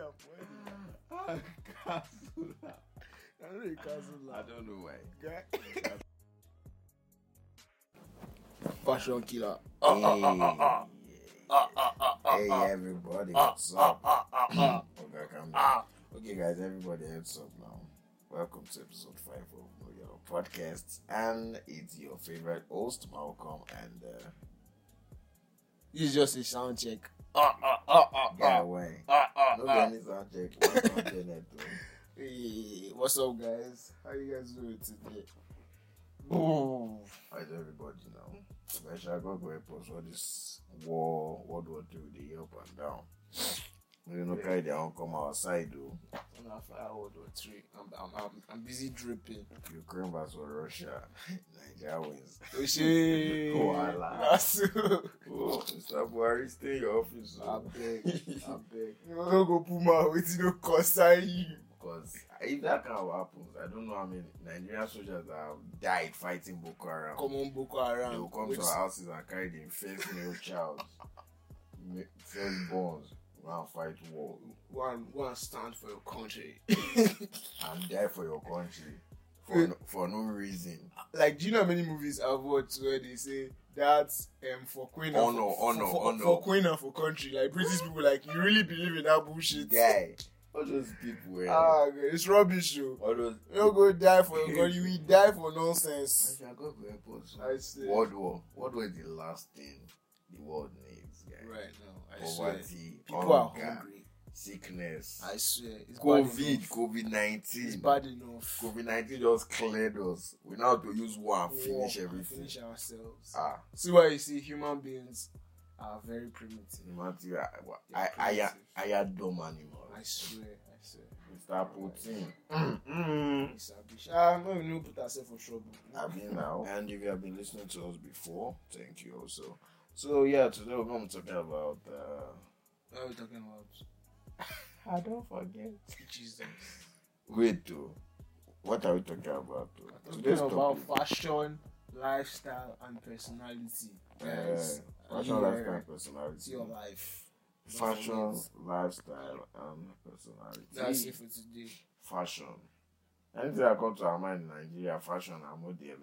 their money. I cancel that. I don't know why. Okay. Fashion killer. Hey everybody, what's up? Okay guys, everybody heads up now. Welcome to episode 5 of NoYawa Podcast, and it's your favorite host Malcolm, and it's just a sound check. Sound check. Hey, what's up guys? How you guys doing today? Boom! How's everybody now? Especially I got to help us all this war, World War II, the up and down. We don't carry their own come outside though. I'm not fly World War III. I'm busy dripping. Ukraine versus Russia. Nigeria wins. Oh, stop worrying, stay in your office. I beg. You don't go Puma with no concern you. Because if that kind of happens, I don't know how many Nigerian soldiers have died fighting Boko Haram. Come on, Boko Haram. They will come to our houses and carry their first male child, first bonds, and fight war. One stand for your country. And die for your country. For no reason. Like, do you know how many movies I've watched where they say that's for Queen and for Queen and for country? Like, British people, like, you really believe in that bullshit? Yeah. All those people, it's rubbish, yo. You don't go die for your God, you will die for nonsense. Actually, I got to help us. I say. World War is the last thing the world needs, guys. Right now, poverty, people are hungry. Sickness. I swear. It's COVID-19. It's bad enough. COVID-19 just cleared us. We now have to use war and finish everything. Finish ourselves. See why you see human beings are very primitive. I had dumb animals. I swear. Mr. Putin. I'm not even put ourselves for trouble. I mean now. And if you have been listening to us before, thank you also. So yeah, today we're going to be talking about what are we talking about? I don't forget. Jesus. Wait though. What are we talking about though? Today's topic. Fashion, lifestyle and personality. Yes. Fashion, lifestyle, and personality. Your life. Fashion, lifestyle, and personality. That's it for today. Fashion. Anything that comes to our mind in Nigeria, fashion and modeling.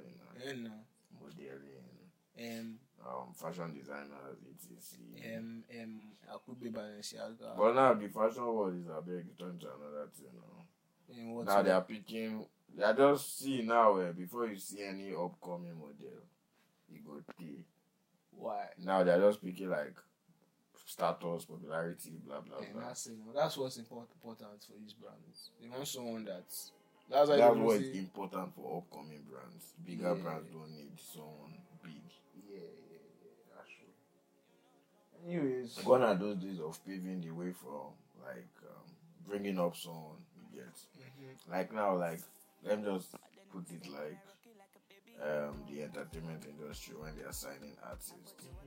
Fashion designers, etc. I could be Balenciaga. But now the fashion world is a big turn to another thing now. Now they are picking. I just see now before you see any upcoming model, you go pay. Why? Now they're just picking like status, popularity, blah blah blah. That's what's important for these brands. They want someone that's what's important for upcoming brands. Bigger brands don't need someone big. Yeah, that's true. Anyways, gone are those days of paving the way for like bringing up someone. Yes. Mm-hmm. Like now, like let me just put it like. The entertainment industry when they are signing artists,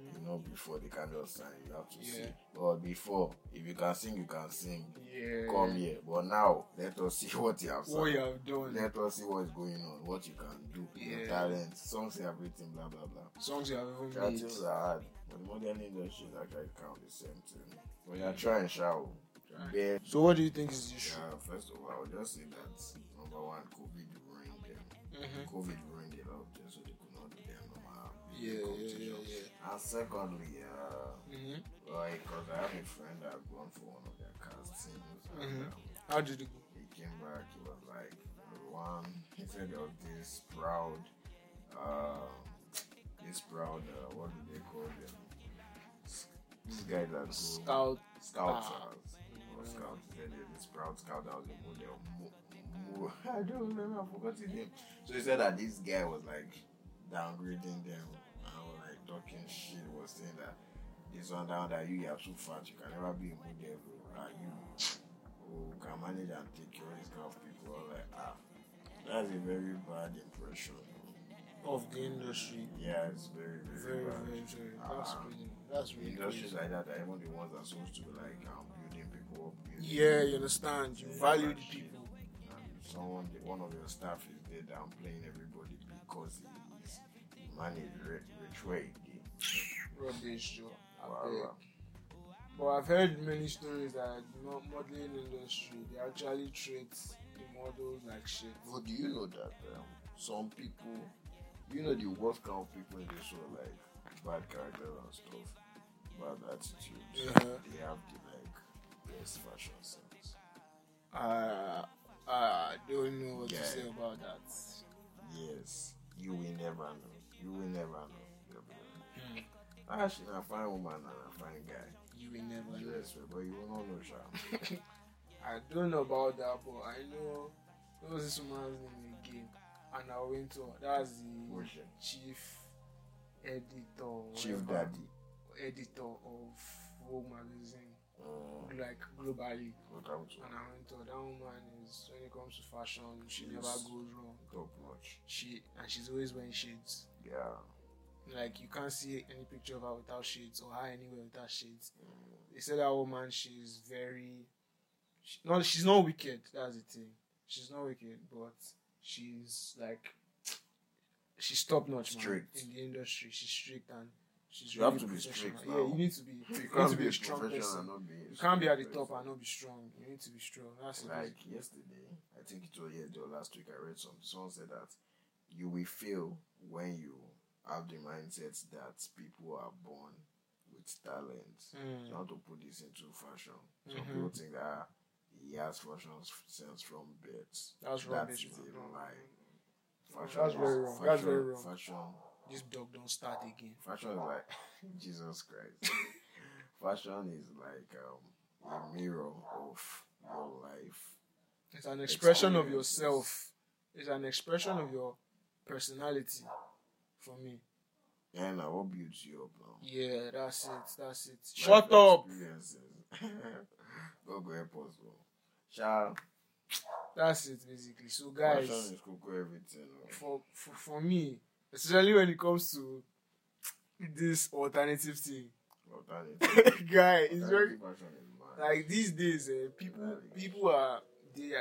you know, before they can just sign, you have to sing. But before, if you can sing, you can sing. Yeah. Come here. But now, let us see what you have done. What you have done. Let us see what's going on, what you can do, your talent, songs you have written, blah blah blah. Songs you have even made. Cartoons are hard, but the modern industry is actually count the same thing. But you are trying, shall we? So what do you think is the issue? Yeah, first of all, I would just say that number one, COVID ruined them. Mm-hmm. COVID ruined a lot of them, so they could not do their normal competition. And secondly, because I have a friend that had gone for one of their castings. Mm-hmm. How did it go? He came back, he was like, he said there was this proud, what do they call them? This guy that goes scout. He said this proud scout that was a model. I don't remember, I forgot his name. So he said that this guy was like downgrading them and was like talking shit, was saying that this one down that you are too fat, you can never be a model, and you can manage and take care of these kind of people. I was like, that's a very bad impression of the industry. Yeah, it's very, very bad. That's really industries crazy. Like that are even the ones that are supposed to be like building people up. You understand? You value the people. One of your staff is there downplaying everybody because he managed rich way. Rubbish, Joe. But I've heard many stories that the modeling industry, they actually treat the models like shit. But do you know that some people, you know the worst kind of people in this world, like bad character and stuff, bad attitudes, they have the like best fashion sense. I don't know what to say about that. Yes, you will never know. You will never know. Actually, a fine woman and a fine guy. You will never know. Yes, but you will not know, sha. I don't know about that, but I know there was this woman's name again. And I went to, that's the Ocean. Chief editor of Vogue magazine, like globally. And I went to, that woman is, when it comes to fashion, she never goes wrong. Top notch. She's always wearing shades. Yeah. Like, you can't see any picture of her without shades, or her anywhere without shades. Mm. They said that woman, she's very... she's not wicked, that's the thing. She's not wicked, but she's like... she's top-notch, man, in the industry. She's strict and she's you really have to be strict now. Yeah, you need to be... you can't be a strong person. You can't be at the top and not be strong. You need to be strong. That's like, yesterday, I think it was last week, I read something. Someone said that you will fail when you... have the mindset that people are born with talent. Mm. So how to put this into fashion. Some people think that he has fashion sense from birth. That's wrong. That's lie. That's very wrong. That's very wrong. Fashion. This dog don't start again. Fashion is like Jesus Christ. Fashion is like a mirror of your life. It's an expression of yourself. It's an expression of your personality. For me. Yeah, now what builds you up now? Yeah, that's it. Shut up! Don't go impossible. Ciao. That's it, basically. So, guys, fashion is cool, everything. For me, especially when it comes to this alternative thing. Alternative. Guy, it's very... like, these days, people are...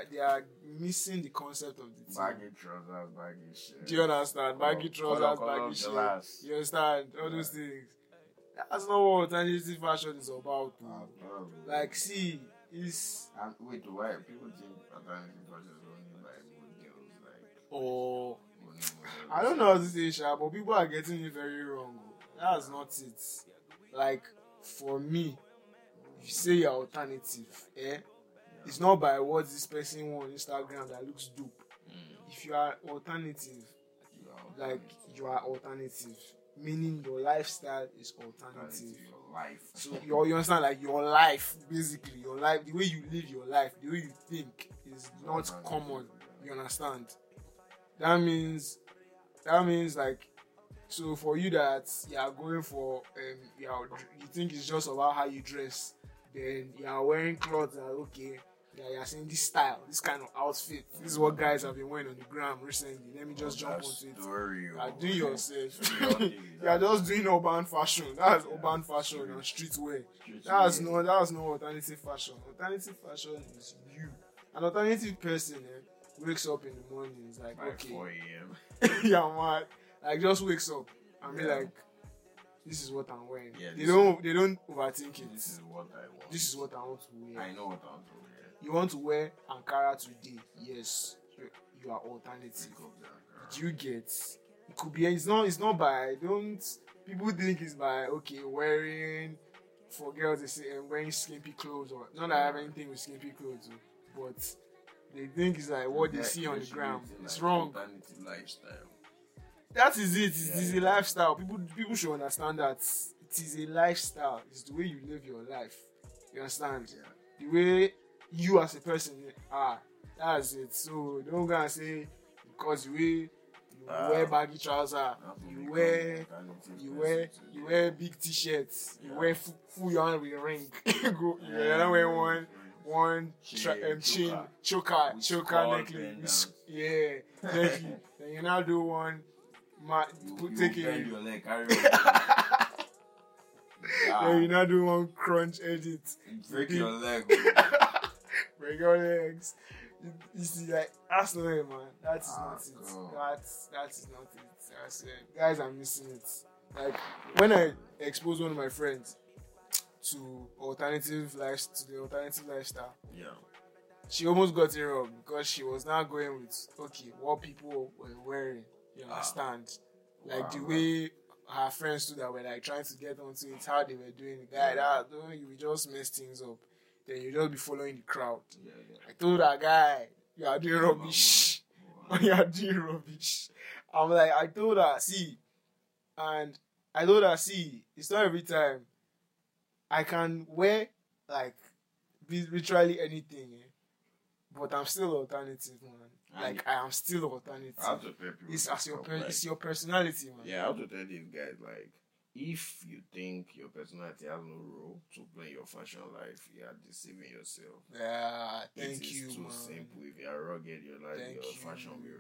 They are missing the concept of the team. Baggy trousers, baggy shit. Do you understand? Baggy trousers, baggy shit. You understand? All those things. That's not what alternative fashion is about. Like, see, it's... And wait, why? People think alternative fashion is only like good girls, like... Oh. I don't know how to say, Sha, but people are getting it very wrong. That's not it. Like, for me, if you say you're alternative, it's not by what this person wants on Instagram that looks dope. Mm. If you are alternative, meaning your lifestyle is alternative. Your life. So you understand, like your life, basically, your life, the way you live your life, the way you think is not common. You understand? That means like, so for you that you are going for, you think it's just about how you dress. Then you are wearing clothes that okay. Yeah, you are seeing this style, this kind of outfit. This is what guys have been wearing on the gram recently. Let me just jump onto it. Do yourself. You are just doing urban fashion. That's urban fashion and streetwear. That's not alternative fashion. Alternative fashion is you. An alternative person wakes up in the morning. It's like okay, 4 a.m. yeah, man. Like just wakes up and be like, this is what I'm wearing. Yeah, they don't overthink it. This is what I want. This is what I want to wear. I know what I want to wear. You want to wear Ankara today? Yes. You are alternative. Do you get? It could be. It's not by. Don't people think it's by? Okay, wearing for girls they say I'm wearing skimpy clothes or not. I have anything with skimpy clothes, but they think it's like what they see on the ground. It's wrong. Alternative lifestyle. That is it. It is a lifestyle. People should understand that it is a lifestyle. It's the way you live your life. You understand? Yeah. The way you as a person are. That's it. So don't go and say because the way you wear baggy trousers, you wear big t-shirts, you wear full yarn with a ring. You're not wearing one chain choker necklace. Yeah, thank you. Then you now do one. Take it. Your leg, carry on. You're not doing one crunch edit. Break your leg. Break your legs. You see, like that's not it, man. That is not it. God. That is not it. I swear, guys, I'm missing it. Like when I exposed one of my friends, to the alternative lifestyle. Yeah. She almost got it wrong because she was now going with, okay, what people were wearing, you understand? Wow. Like the way her friends do that were like trying to get onto it, how they were doing it. Guy, that, you just mess things up. Then you just be following the crowd. Yeah, yeah. I told that guy, you are doing rubbish. Wow. You are doing rubbish. I'm like, I told her, see, it's not every time. I can wear, like, literally anything, eh? But I'm still alternative, man. Like, I am still alternative. I have to tell people it's your personality, man. Yeah, I have to tell these guys, like, if you think your personality has no role to play in your fashion life, you are deceiving yourself. Yeah, thank you, man. It's too simple. If you are rugged, your fashion will be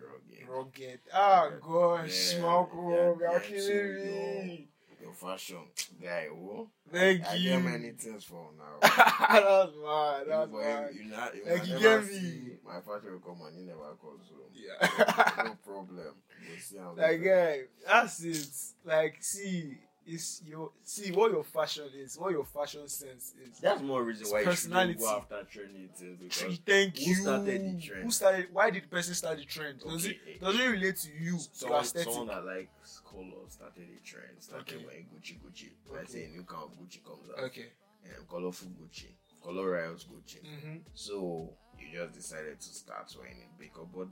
rugged. Rugged. Ah, gosh, Malcolm, you're killing me. Your fashion guy, whoa. Thank you. I get many things for now. That's mad. You gave me. My fashion will come and you never call, so. Yeah. No problem. We'll see how that guy, that's it. Like, see, what your fashion is, what your fashion sense is. That's more reason why you should go after trending things. Because who started the trend? Why did the person start the trend? Okay. Does it relate to you? Someone that likes color started a trend. Wearing Gucci. Okay. Let's say a new kind of Gucci comes out. Okay. Colorful Gucci. Color rivals Gucci. Mm-hmm. So you just decided to start wearing it because, but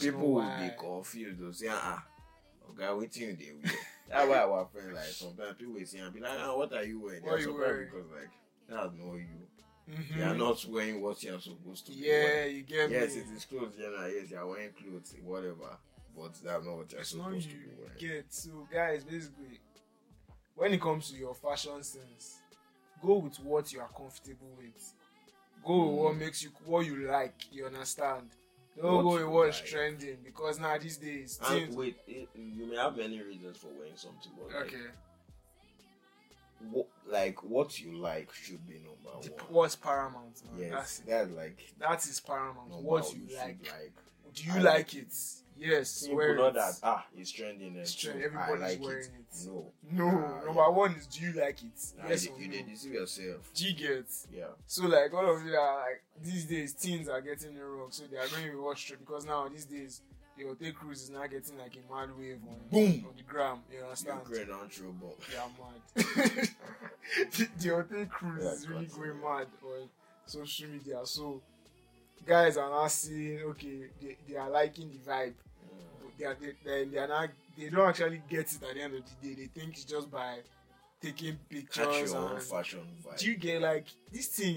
people will be confused. They'll say, okay, what thing they wear? That's why our friends, like, sometimes people will see and be like, what are you wearing? They're surprised because, like, that's not you. Mm-hmm. They are not wearing what you are supposed to be wearing. You get me. Yes, it is clothes, yes, you are wearing clothes, whatever. But that's not what you are supposed to be wearing. Get so, guys, basically, when it comes to your fashion sense, go with what you are comfortable with. Go with what makes you, what you like, you understand? Don't go with what's trending because now these days. You may have many reasons for wearing something, but what you like should be number one. What's paramount? Man. Yes, that is paramount. What you like. Do you like it? Yes, wear it. Not that it's trending. It's trending. Everybody's wearing it. No. Number one is, do you like it? Yes, you did. You see yourself. You get. Yeah. So like all of you are like these days, teens are getting it wrong, so they are going to be watched through because now these days the hotel cruise is now getting like a mad wave on the gram. You understand? Great intro, but they are mad. The hotel cruise is really going mad on social media, so. Guys are now seeing, okay, they are liking the vibe. Yeah. They don't actually get it at the end of the day. They think it's just by taking pictures and fashion vibe. Do you get like this thing?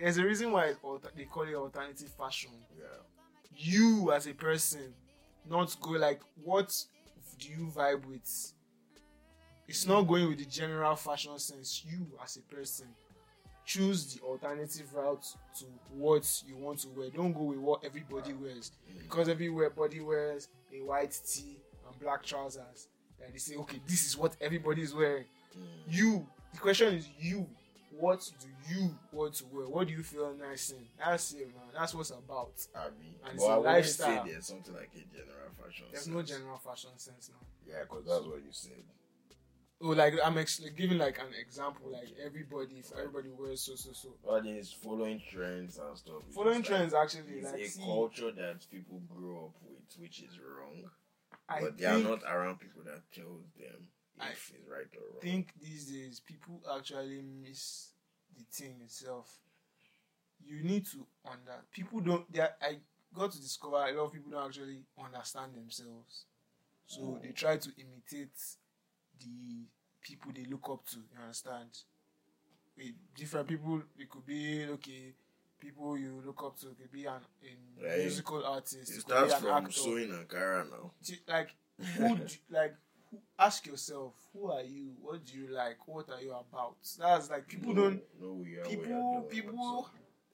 There's a reason why they call it alternative fashion. Yeah. You as a person, not go like what do you vibe with? It's not going with the general fashion sense. You as a person. Choose the alternative route to what you want to wear. Don't go with what everybody wears. Because everybody wears a white tee and black trousers. And they say, okay, this is what everybody is wearing. The question is you. What do you want to wear? What do you feel nice in? That's it, man. That's what's about. And it's a lifestyle. I wouldn't say there's something like a general fashion sense. There's no general fashion sense, man. Yeah, because that's what you said. Oh, like I'm giving like an example, like everybody wears so. But it's following trends and stuff. Following trends like, actually is like culture that people grow up with, which is wrong. But they are not around people that tell them if it's right or wrong. I think these days people actually miss the thing itself. You need to understand. People don't. I got to discover a lot of people don't actually understand themselves, so they try to imitate the people they look up to, you understand? With different people, it could be people you look up to, it could be a musical artist. It starts from sewing and Ankara now. Ask yourself, who are you? What do you like? What are you about? That's like people don't. People.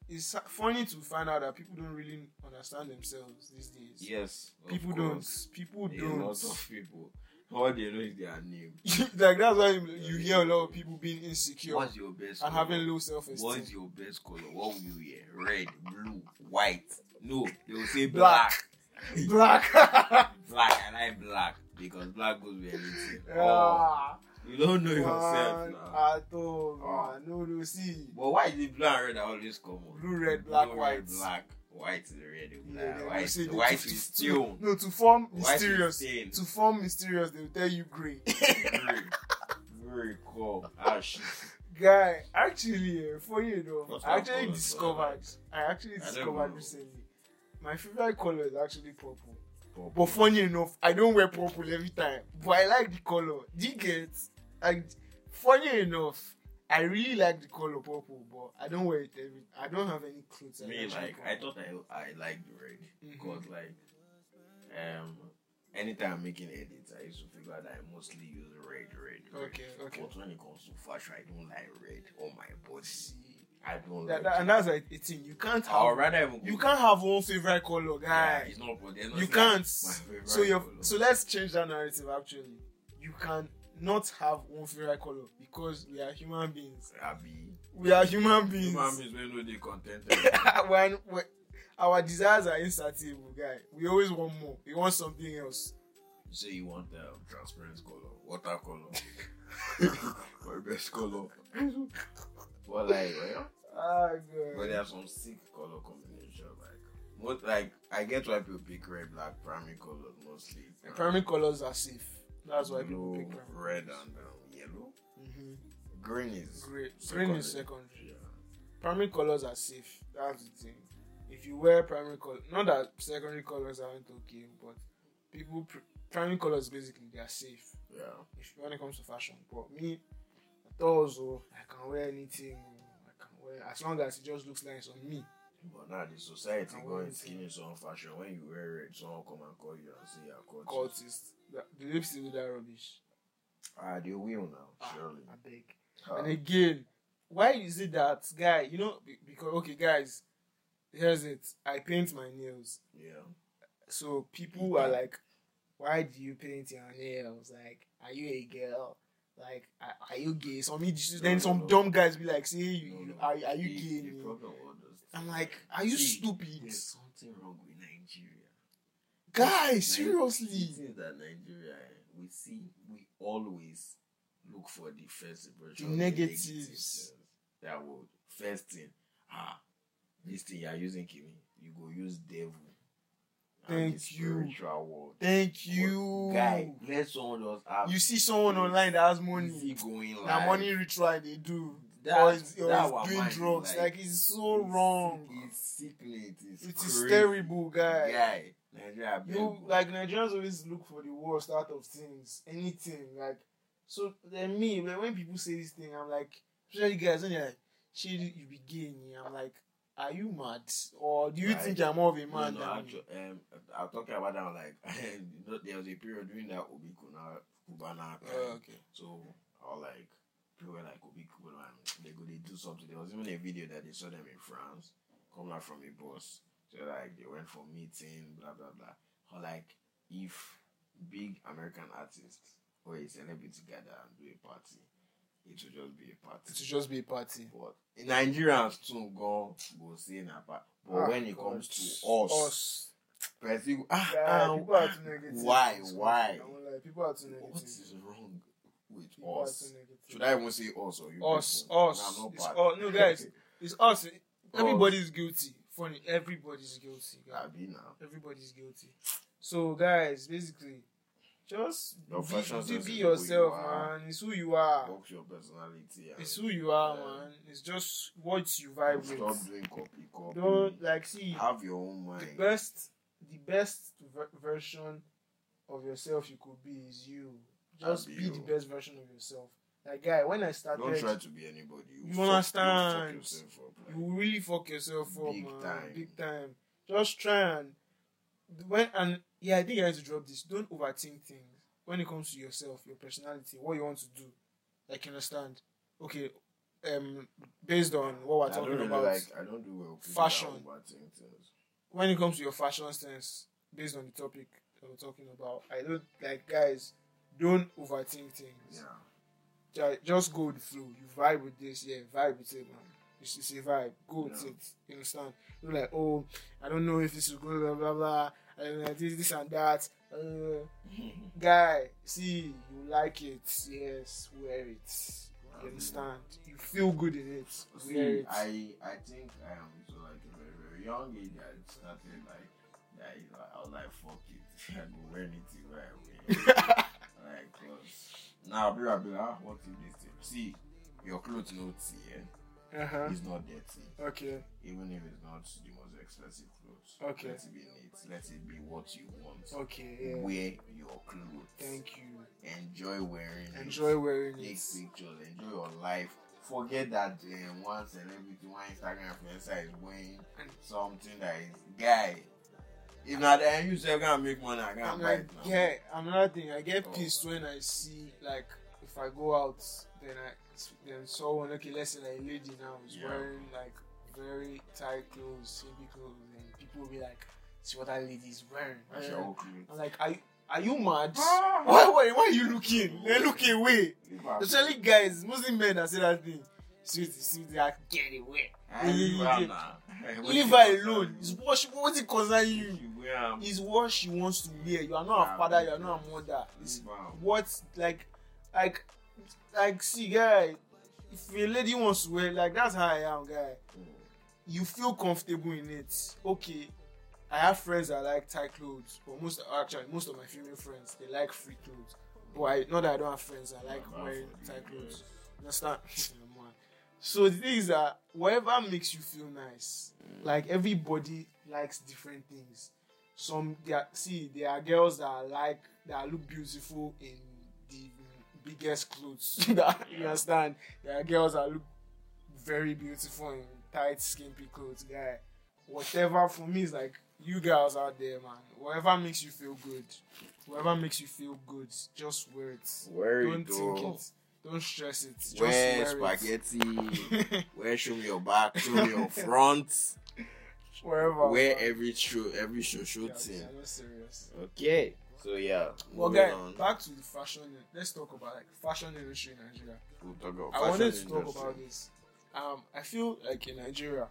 It's funny to find out that people don't really understand themselves these days. Yes, people don't. A lot of people. All they know is their name. Like that's why you hear a lot of people being insecure. What's your best and color? Having low self-esteem. What's your best color? What will you wear? Red, blue, white. No, they will say black. I like black because black goes with everything. Yeah. You don't know yourself now. At all, man. No, no, see. But why did blue and red always come on? Blue, red, black, blue, white. Red, black, white, red, black, yeah, white. The white is tuned. No, to form mysterious. To form mysterious, they will tell you grey. Grey. Very cool. Ash. Guy, actually, for you though, I actually discovered recently. My favorite color is actually purple. But funny enough, I don't wear purple every time. But I like the color. Do you get? Like, funny enough, I really like the color purple, but I don't wear it every. I don't have any clothes. Me like purple. I thought I liked the red because anytime I'm making edits, I used to figure out that I mostly use red. Okay. But when it comes to fashion, I don't like red on my body. I don't like that. And that's like a thing. You can't have. You can't have one favorite color, guy. Yeah, it's not. You can't. So let's change that narrative. Actually, you can not have one favorite color because we are human beings. We are human beings. Human beings, we know they contented. When our desires are insatiable, guy. We always want more. We want something else. You say you want the transparent color, water color, my best color. But like, but there are some sick color combination. Like, most, like I get why people pick red, black, primary colors mostly. And primary colors are safe. That's why people pick red and yellow. Mm-hmm. Green is secondary. Yeah. Primary colors are safe. That's the thing. If you wear primary colors, not that secondary colors aren't okay, but people primary colors basically they are safe. Yeah. When it comes to fashion, but me. Also, I can wear anything. I can wear as long as it just looks nice on me. But now the society going skinny some fashion. When you wear it, someone come and call you and say you're cultist. Do they still do that rubbish? They will now, surely. I beg. And again, why is it that guy? You know, because okay, guys, here's it. I paint my nails. Yeah. So people are like, "Why do you paint your nails? Like, are you a girl? Like, are you gay?" Some dumb guys be like, are you gay? I'm like, are you stupid? There's something wrong with Nigeria. Guys, seriously. The thing that Nigeria, we always look for the first version. The negatives. That word. First thing. This thing you are using, Kimi, you go use devil. Thank you. World. Thank you. Guy, let someone else have. You see someone online that has money. That money ritual they do. Or doing drugs. Like, it's so wrong. It's sickly. It's terrible, guy. Nigeria, Nigerians always look for the worst out of things. Anything. Like, so, then me, when people say this thing, I'm like, especially guys, when you're like, shit, you be gay. I'm like, are you mad? Or do you think I'm more of a man than you? I'm talking about that, like, there was a period during that Ubikuba. Okay. So, I was like, people were like, Ubikuba, and they do something. There was even a video that they saw them in France, coming out from a bus. So, like, they went for meeting, blah, blah, blah. Or, like, if big American artists or a celebrity gather and do a party, It should just be a party. But Nigerians too go see in a party. But when it comes to us, people are too negative. Why? Like, people are too negative. What is wrong with us? Should I even say us or you? Us. No, guys, it's us. Everybody's guilty. Funny, everybody's guilty. Everybody's guilty. So, guys, basically. Just be yourself, man. It's who you are. Box your personality. It's who you are, man. It's just what you vibe with. Stop doing copy. Don't have your own mind. The best version of yourself you could be is you. Just be the best version of yourself. Like, guy, when I started, don't try to be anybody. You understand? You fuck yourself up, like, you really fuck yourself up, man. Big time. Just try and. I think I have to drop this. Don't overthink things when it comes to yourself, your personality, what you want to do. Like, you understand? Okay, based on what we're talking about, I don't do well fashion. When it comes to your fashion sense, based on the topic that we're talking about, I don't guys. Don't overthink things. Yeah. Just go with the flow. You vibe with this, vibe with it, man. It's a vibe. Go with it. You understand? You're like, oh, I don't know if this is good, blah, blah, blah. I don't know, this and that. Guy, see, you like it. Yes, wear it. You understand? You feel good in it. See, wear it. I think I am so like a very, very young age. I started like, that, you know, I was like, fuck it. I go wear anything right away. Like, cause now, blah, blah, what is this thing? See, your clothes not here. Uh-huh. It's not dirty. Okay. Even if it's not the most expensive clothes. Okay. Let it be neat. Let it be what you want. Okay. Yeah. Wear your clothes. Thank you. Enjoy wearing it. Take pictures. Enjoy your life. Forget that one celebrity, one Instagram influencer is wearing something that is guy. If not, then you say I'm gonna make money. I'm like, yeah. Another thing, I get pissed when I see like if I go out, then someone, okay, let's say like a lady now is wearing like very tight clothes, heavy clothes, and people will be like, see what that lady is wearing. I'm like, are you mad? Why are you looking? They look away. Especially guys, mostly men that say that thing. See, they are getting away. Leave her alone. It's what it concerns you. It's what she wants to wear. You are not her father. You are not her mother. It's what like see, guy. If a lady wants to wear, like that's how I am, guy. You feel comfortable in it. Okay, I have friends that like tight clothes, but most of my female friends they like free clothes. But not that I don't have friends that like wearing tight clothes. Understand? So the thing is that whatever makes you feel nice, like everybody likes different things. There are girls that look beautiful in the biggest clothes. You understand? There are girls that look very beautiful in tight, skimpy clothes. Guy, whatever for me is like you girls out there, man. Whatever makes you feel good, just wear it. Don't think it. Don't stress it. Just wear spaghetti. Wear show me your back, show me your front. Wherever. Wear every show thing. I'm not serious. Okay. So well, guys, back to the fashion. Let's talk about fashion industry in Nigeria. We'll talk about fashion. I wanted to talk about this. I feel like in Nigeria,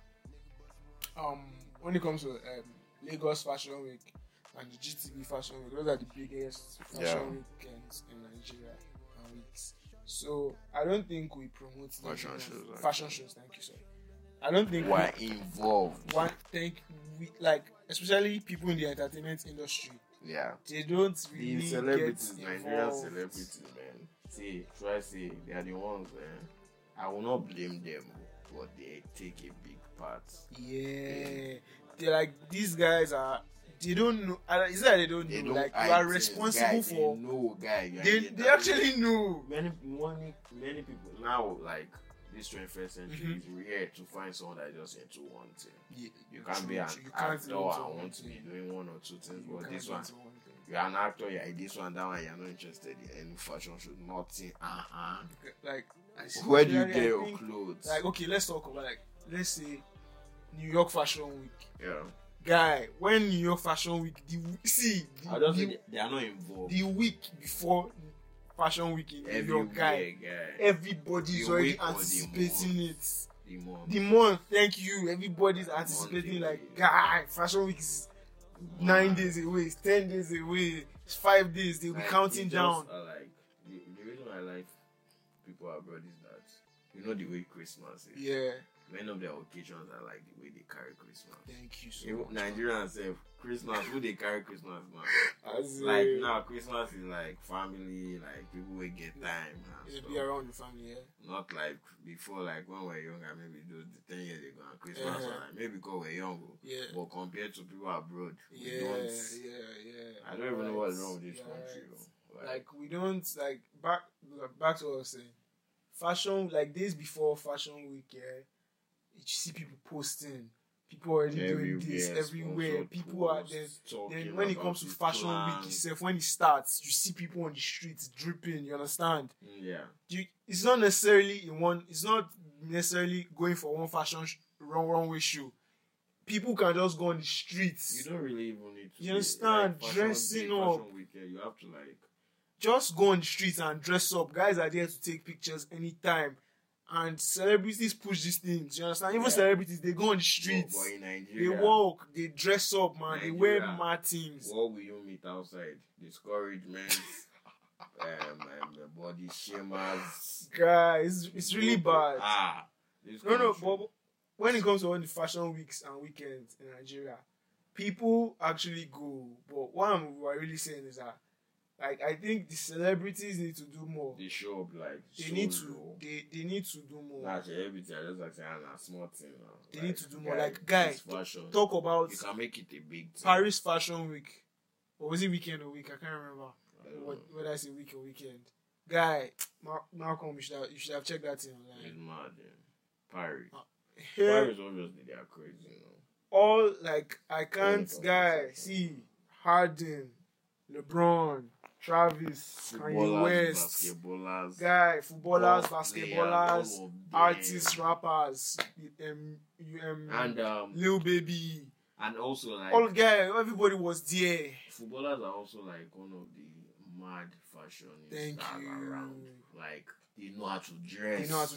when it comes to Lagos Fashion Week and the GTV Fashion Week, those are the biggest fashion weekends in Nigeria and weeks. So I don't think we promote fashion shows. Thank you, sir. I don't think we're involved. Especially people in the entertainment industry. Yeah, they don't really the celebrities, get involved. Nigerian celebrities, man. Try they are the ones. Man. I will not blame them, but they take a big part. Yeah, they're like these guys are. They don't know. It's not that they don't know. Like you are responsible for. No guy. They actually know. Many people now like this 21st century is rare to find someone that is just into one thing. Yeah, you can be an actor. I want to be doing one or two things, but this one, you are an actor. Yeah, this one, that one, you are not interested in any fashion show. Nothing. Like, where do you get your clothes? Like, okay, let's talk about let's say New York Fashion Week. Yeah. Guy, when New York Fashion Week, they are not involved. The week before Fashion Week in New York, everybody's already anticipating it. The month, thank you. Everybody's anticipating. Fashion Week is 9 days away, it's 10 days away, it's 5 days. They'll be counting down. The reason I like people abroad is that you know the way Christmas is. Yeah. Many of their occasions are like the way they carry Christmas. Thank you so much. Nigerians say Christmas, who they carry Christmas, man? Like now, Christmas is like family, like people will get time. It'll be around the family, yeah. Not like before, like when we were younger, maybe those 10 years ago, and Christmas, maybe because we're younger. Yeah. But compared to people abroad, we don't. I don't even know what's wrong with this country. We don't, back to what I was saying. Fashion, days before Fashion Week, you see people posting, people already doing this everywhere. People are there. Then when it comes to Fashion Week itself, when it starts, you see people on the streets dripping. You understand? Yeah. It's not necessarily It's not necessarily going for one fashion runway show. People can just go on the streets. You don't really even need to. You understand? Dressing up. Fashion Week, you have to just go on the streets and dress up. Guys are there to take pictures anytime. And celebrities push these things, you understand? Even celebrities, they go on the streets. Oh, boy, in Nigeria, they walk, they dress up, man. Nigeria, they wear mad things. What will you meet outside? Discouragement, and the body shimmers. Guys, it's really bad. Ah, no, but when it comes to all the fashion weeks and weekends in Nigeria, people actually go. But what I'm really saying is that, like, I think the celebrities need to do more. They show up like they need to low. They need to do more. Nah, celebrities are just like saying a small thing. They need to do more. Like, guys, talk about. You can make it a big thing. Paris Fashion Week, or was it weekend or week? I can't remember. Whether I say week or weekend. Guy, Malcolm, you should have checked that thing online. It's mad, then. Paris. Paris obviously they are crazy. You know. All like I can't, guy. See Harden, LeBron. Travis, Kanye West, basketballers, footballers, basketballers, artists, rappers, and Lil Baby, and also like all guys, everybody was there. Footballers are also like one of the mad fashionists around. Like they know how to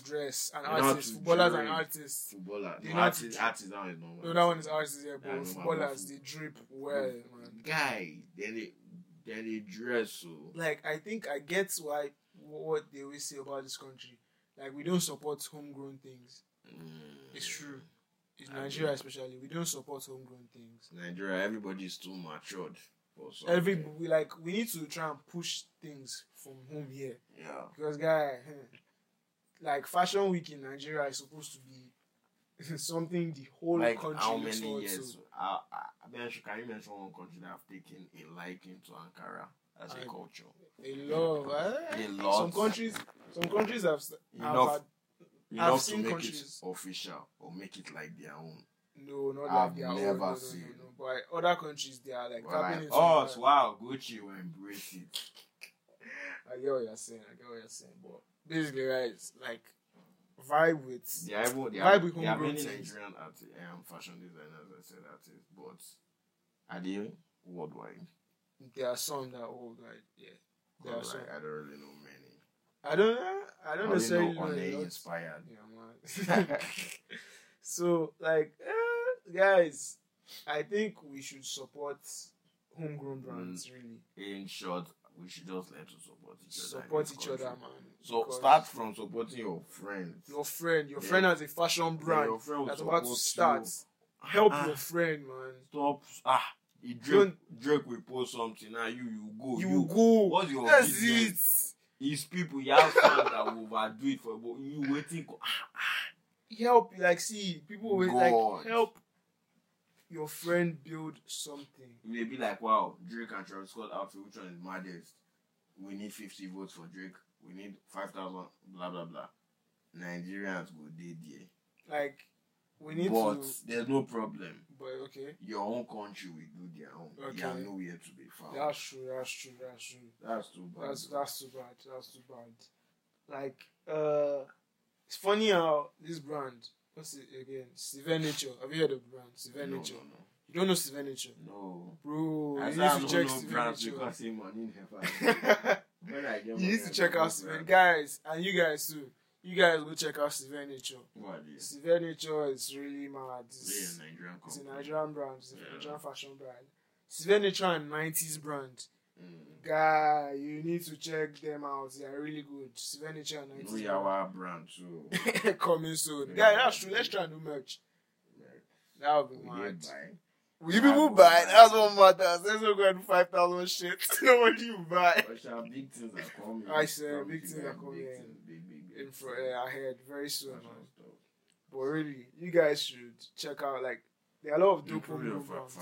dress. And artists, footballers, and artists. Footballers, no, artists. That one is normal. No, that one is artists. Yeah, but footballers they drip well, man. Guy, then they dress so. Like, I think I get why what they always say about this country. Like, we don't support homegrown things. It's true. In Nigeria, especially, we don't support homegrown things. Nigeria, everybody's too matured. We need to try and push things from home here. Yeah. Because, guy, like, Fashion Week in Nigeria is supposed to be something the whole country how many years? Can you mention one country that have taken a liking to Ankara as a culture? They love, eh? Some countries have seen to make countries it official or make it like their own. No, not I've like their own. I've never seen. No. But other countries, they are like. Like us, wow, Gucci will embrace it. I get what you're saying, but basically, right, like. Vibe with there are many Nigerian fashion designers that say that is, but are they worldwide? There are some that are worldwide, yeah. There are some. I don't really know many. I don't necessarily know. They inspired. Yeah, man. So like, guys, I think we should support homegrown brands. Really, in short. We should just learn to support each other. So start from supporting your friends. Your friend has a fashion brand. Your friend that's about to start. You. Help your friend, man. Stop. Drake will post something. Now you go. You go. What's your business? It's people. You have fans that will overdo it for. But you waiting. Help. Like see, people always like help. Your friend build something. Maybe like, wow, Drake and Travis Scott outfit, which one is maddest? We need 50 votes for Drake. We need 5,000, blah, blah, blah. Nigerians go dead. Like, we need but there's no problem. But, okay. Your own country will do their own. Okay. They have nowhere to be found. That's true. That's too bad. Like, it's funny how this brand... What's it again? Siver Nature. Have you heard of brand? Siver Nature. No. You don't know Siver Nature? No. Bro, you need to check Siver Nature. You need to check out Siver. Guys, and you guys too. You guys go check out Siver Nature. What is it? Siver Nature is really mad. It's a Nigerian company. It's a Nigerian brand. It's a Nigerian fashion brand. Siver Nature and 90s brand. Guy, you need to check them out. They are really good. Siver Nature and 90s. NoYawa brand too. Coming soon. Yeah. Guy, that's true. Let's try and do merch. Yeah. That would be mad. Will you people buy? That's what matters. Let's not go and do 5,000 shit. Nobody will buy. But big things are coming. I said big things are coming. Big in front ahead very soon. But really, you guys should check out like. There are a lot of dope movements.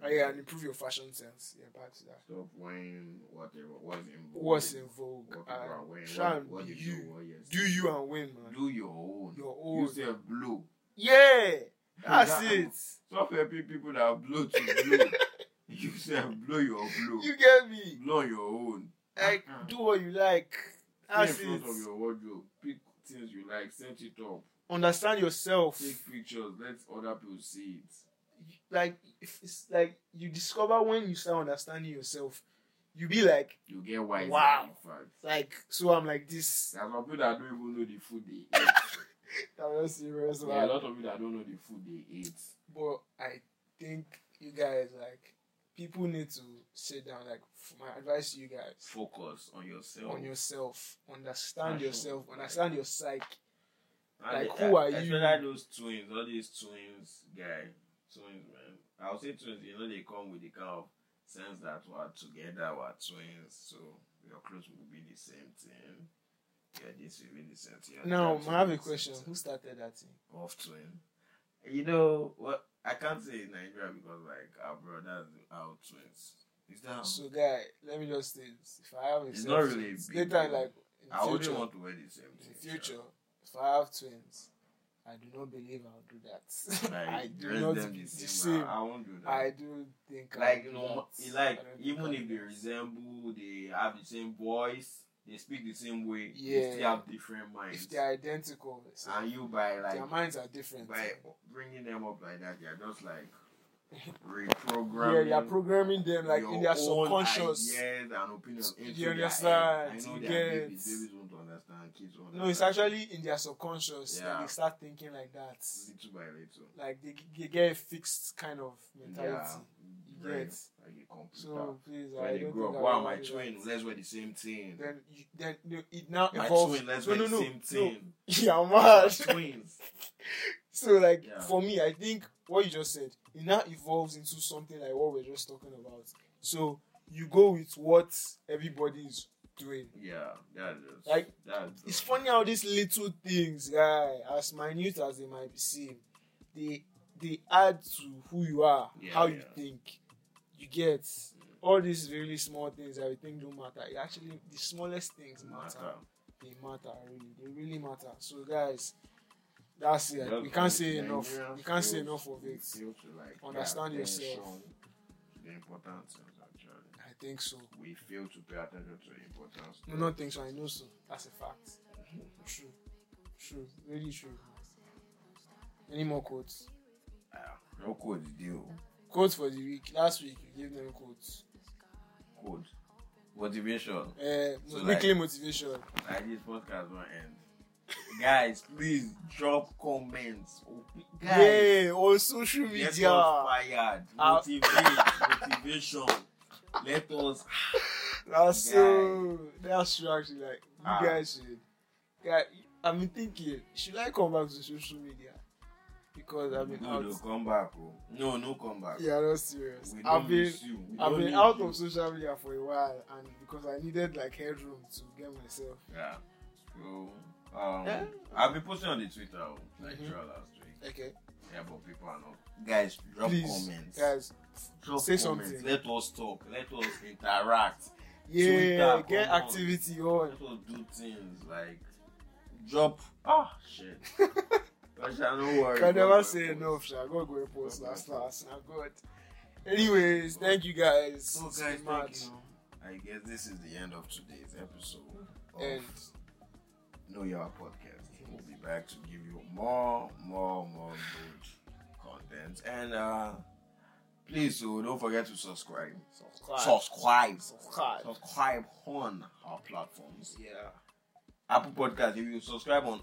And improve your fashion sense. Yeah, back to that. Stop wearing whatever was in vogue. Do you and win, man. Do your own. Use your blue. Yeah, that's it. Stop helping people that are blue to blue. Blow your blue. You get me? Blow your own. Like, do what you like. That's it. Of your wardrobe. Pick things you like. Set it up. Understand yourself. Take pictures. Let other people see it. Like, it's like you discover when you start understanding yourself, you be like, you get wise. Wow. Like, so I'm like this. There are some people that don't even know the food they eat. That serious, yeah, a lot of people that don't know the food they eat. But I think you guys, like, people need to sit down. Like, my advice to you guys: focus on yourself. On yourself. Understand yourself. Understand your psyche. And like, who are you? Especially those twins, all these twins, guy. Twins, man. I would say twins, you know, they come with the kind of sense that we're together, we're twins, so your clothes will be the same thing. Yeah, this will be the same thing. Now, I have a question. Who started that thing? Of twin. You know, what? I can't say in Nigeria because, like, our brothers are twins. Is that so, guy, let me just say this. If I have a it's not really twins, big. Later, like, in I future, would want to wear the same thing. In future, sure. If I have twins, I do not believe I'll do that. Like, I do not them the same. I won't do that. I do think like you know, like even if they resemble, they have the same voice, they speak the same way. Yeah, they still have different minds. If they're identical, so and you by like their minds are different. By bringing them up like that, they are just like reprogramming. Yeah, they are programming them like in their subconscious. Ideas and opinions. You understand? I know that babies won't understand. Kids won't understand. No, it's actually in their subconscious that they start thinking like that. Little by little. Like they get a fixed kind of mentality. Yeah. Right. Like a computer. So please, when they grow up, wow, my twin, let's wear the same thing. Then no, it now evolves. My twin, let's wear the same thing. Yeah, mad. Twins. So like for me, I think what you just said, it now evolves into something like what we're just talking about. So you go with what everybody is doing. Yeah, that is. Like that is it's funny how these little things, guy, as minute as they might seem, they add to who you are, how you think. You get all these really small things that we think don't matter. Actually, the smallest things matter. They matter really. They really matter. So guys. That's it. We can't say enough. We can't say enough of it. Like understand yourself. The important things, actually. I think so. We fail to pay attention to the importance. No, not think so. I know so. That's a fact. True. True. Really true. Any more quotes? No quotes, deal. Quotes for the week. Last week, you gave them quotes. Quotes. Motivation. So weekly like, motivation. Like this podcast won't end. Guys, please drop comments. Guys, yeah, on social media. Get us fired. Motivation. Let us. That's so. That's true, actually. Like, you guys should. Yeah, I've been thinking, should I come back to social media? Because I've been out. No, come back, bro. No comeback. Yeah, that's serious. I've been out of social media for a while, and because I needed like headroom to get myself. Yeah. So. I've been posting on the Twitter like throughout last week. Okay. Yeah, but people are not. Guys, drop please, comments. Guys, drop say comments. Something. Let us talk. Let us interact. Yeah, Twitter, get activity on. Let us do things like drop. Ah, shit. I shall not worry. Can never say enough. Shall go repost last. I'm good. Anyways, thank you guys. So guys, thank you. I guess this is the end of today's episode. NoYawa Podcast. We'll be back to give you more good content. And please, so don't forget to subscribe. Subscribe on our platforms. Yeah. Apple Podcast. If you subscribe on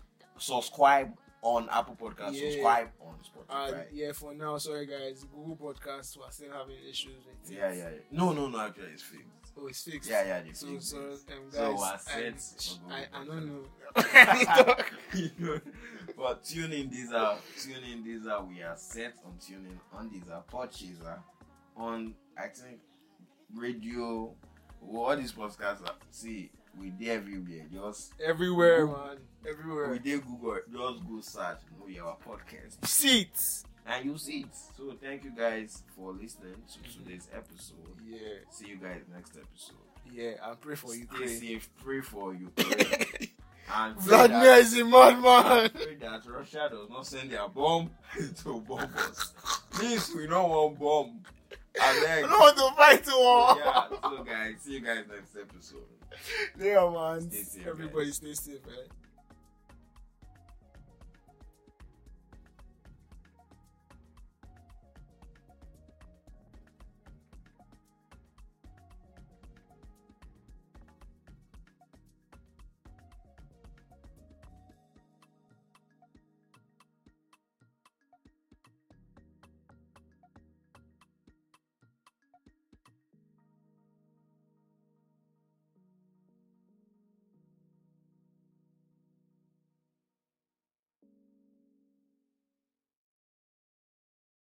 Apple Podcast, subscribe on Spotify. For now, sorry guys. Google Podcasts were still having issues with it. Yeah. No, actually it's fixed. Oh, it's fixed. Yeah, they fixed. So I don't know. But tune in Deezer. We are set on tuning on Deezer, Podchaser, on I think radio. All these podcasts are we did everywhere. Just everywhere, Google, man. Everywhere. We did Google. Just go search NoYawa Podcast. See it. And you see it. So thank you guys for listening to today's episode. Yeah. See you guys next episode. Yeah, and pray for Ukraine. Stay safe. Pray for Ukraine. And Vladimir is a madman. Pray that Russia does not send their bomb to bomb us. Please, we don't want bomb. And then, we don't want to fight to war. Yeah. So guys, see you guys next episode. Yeah, man. Stay safe, everybody. Guys. Stay safe, man.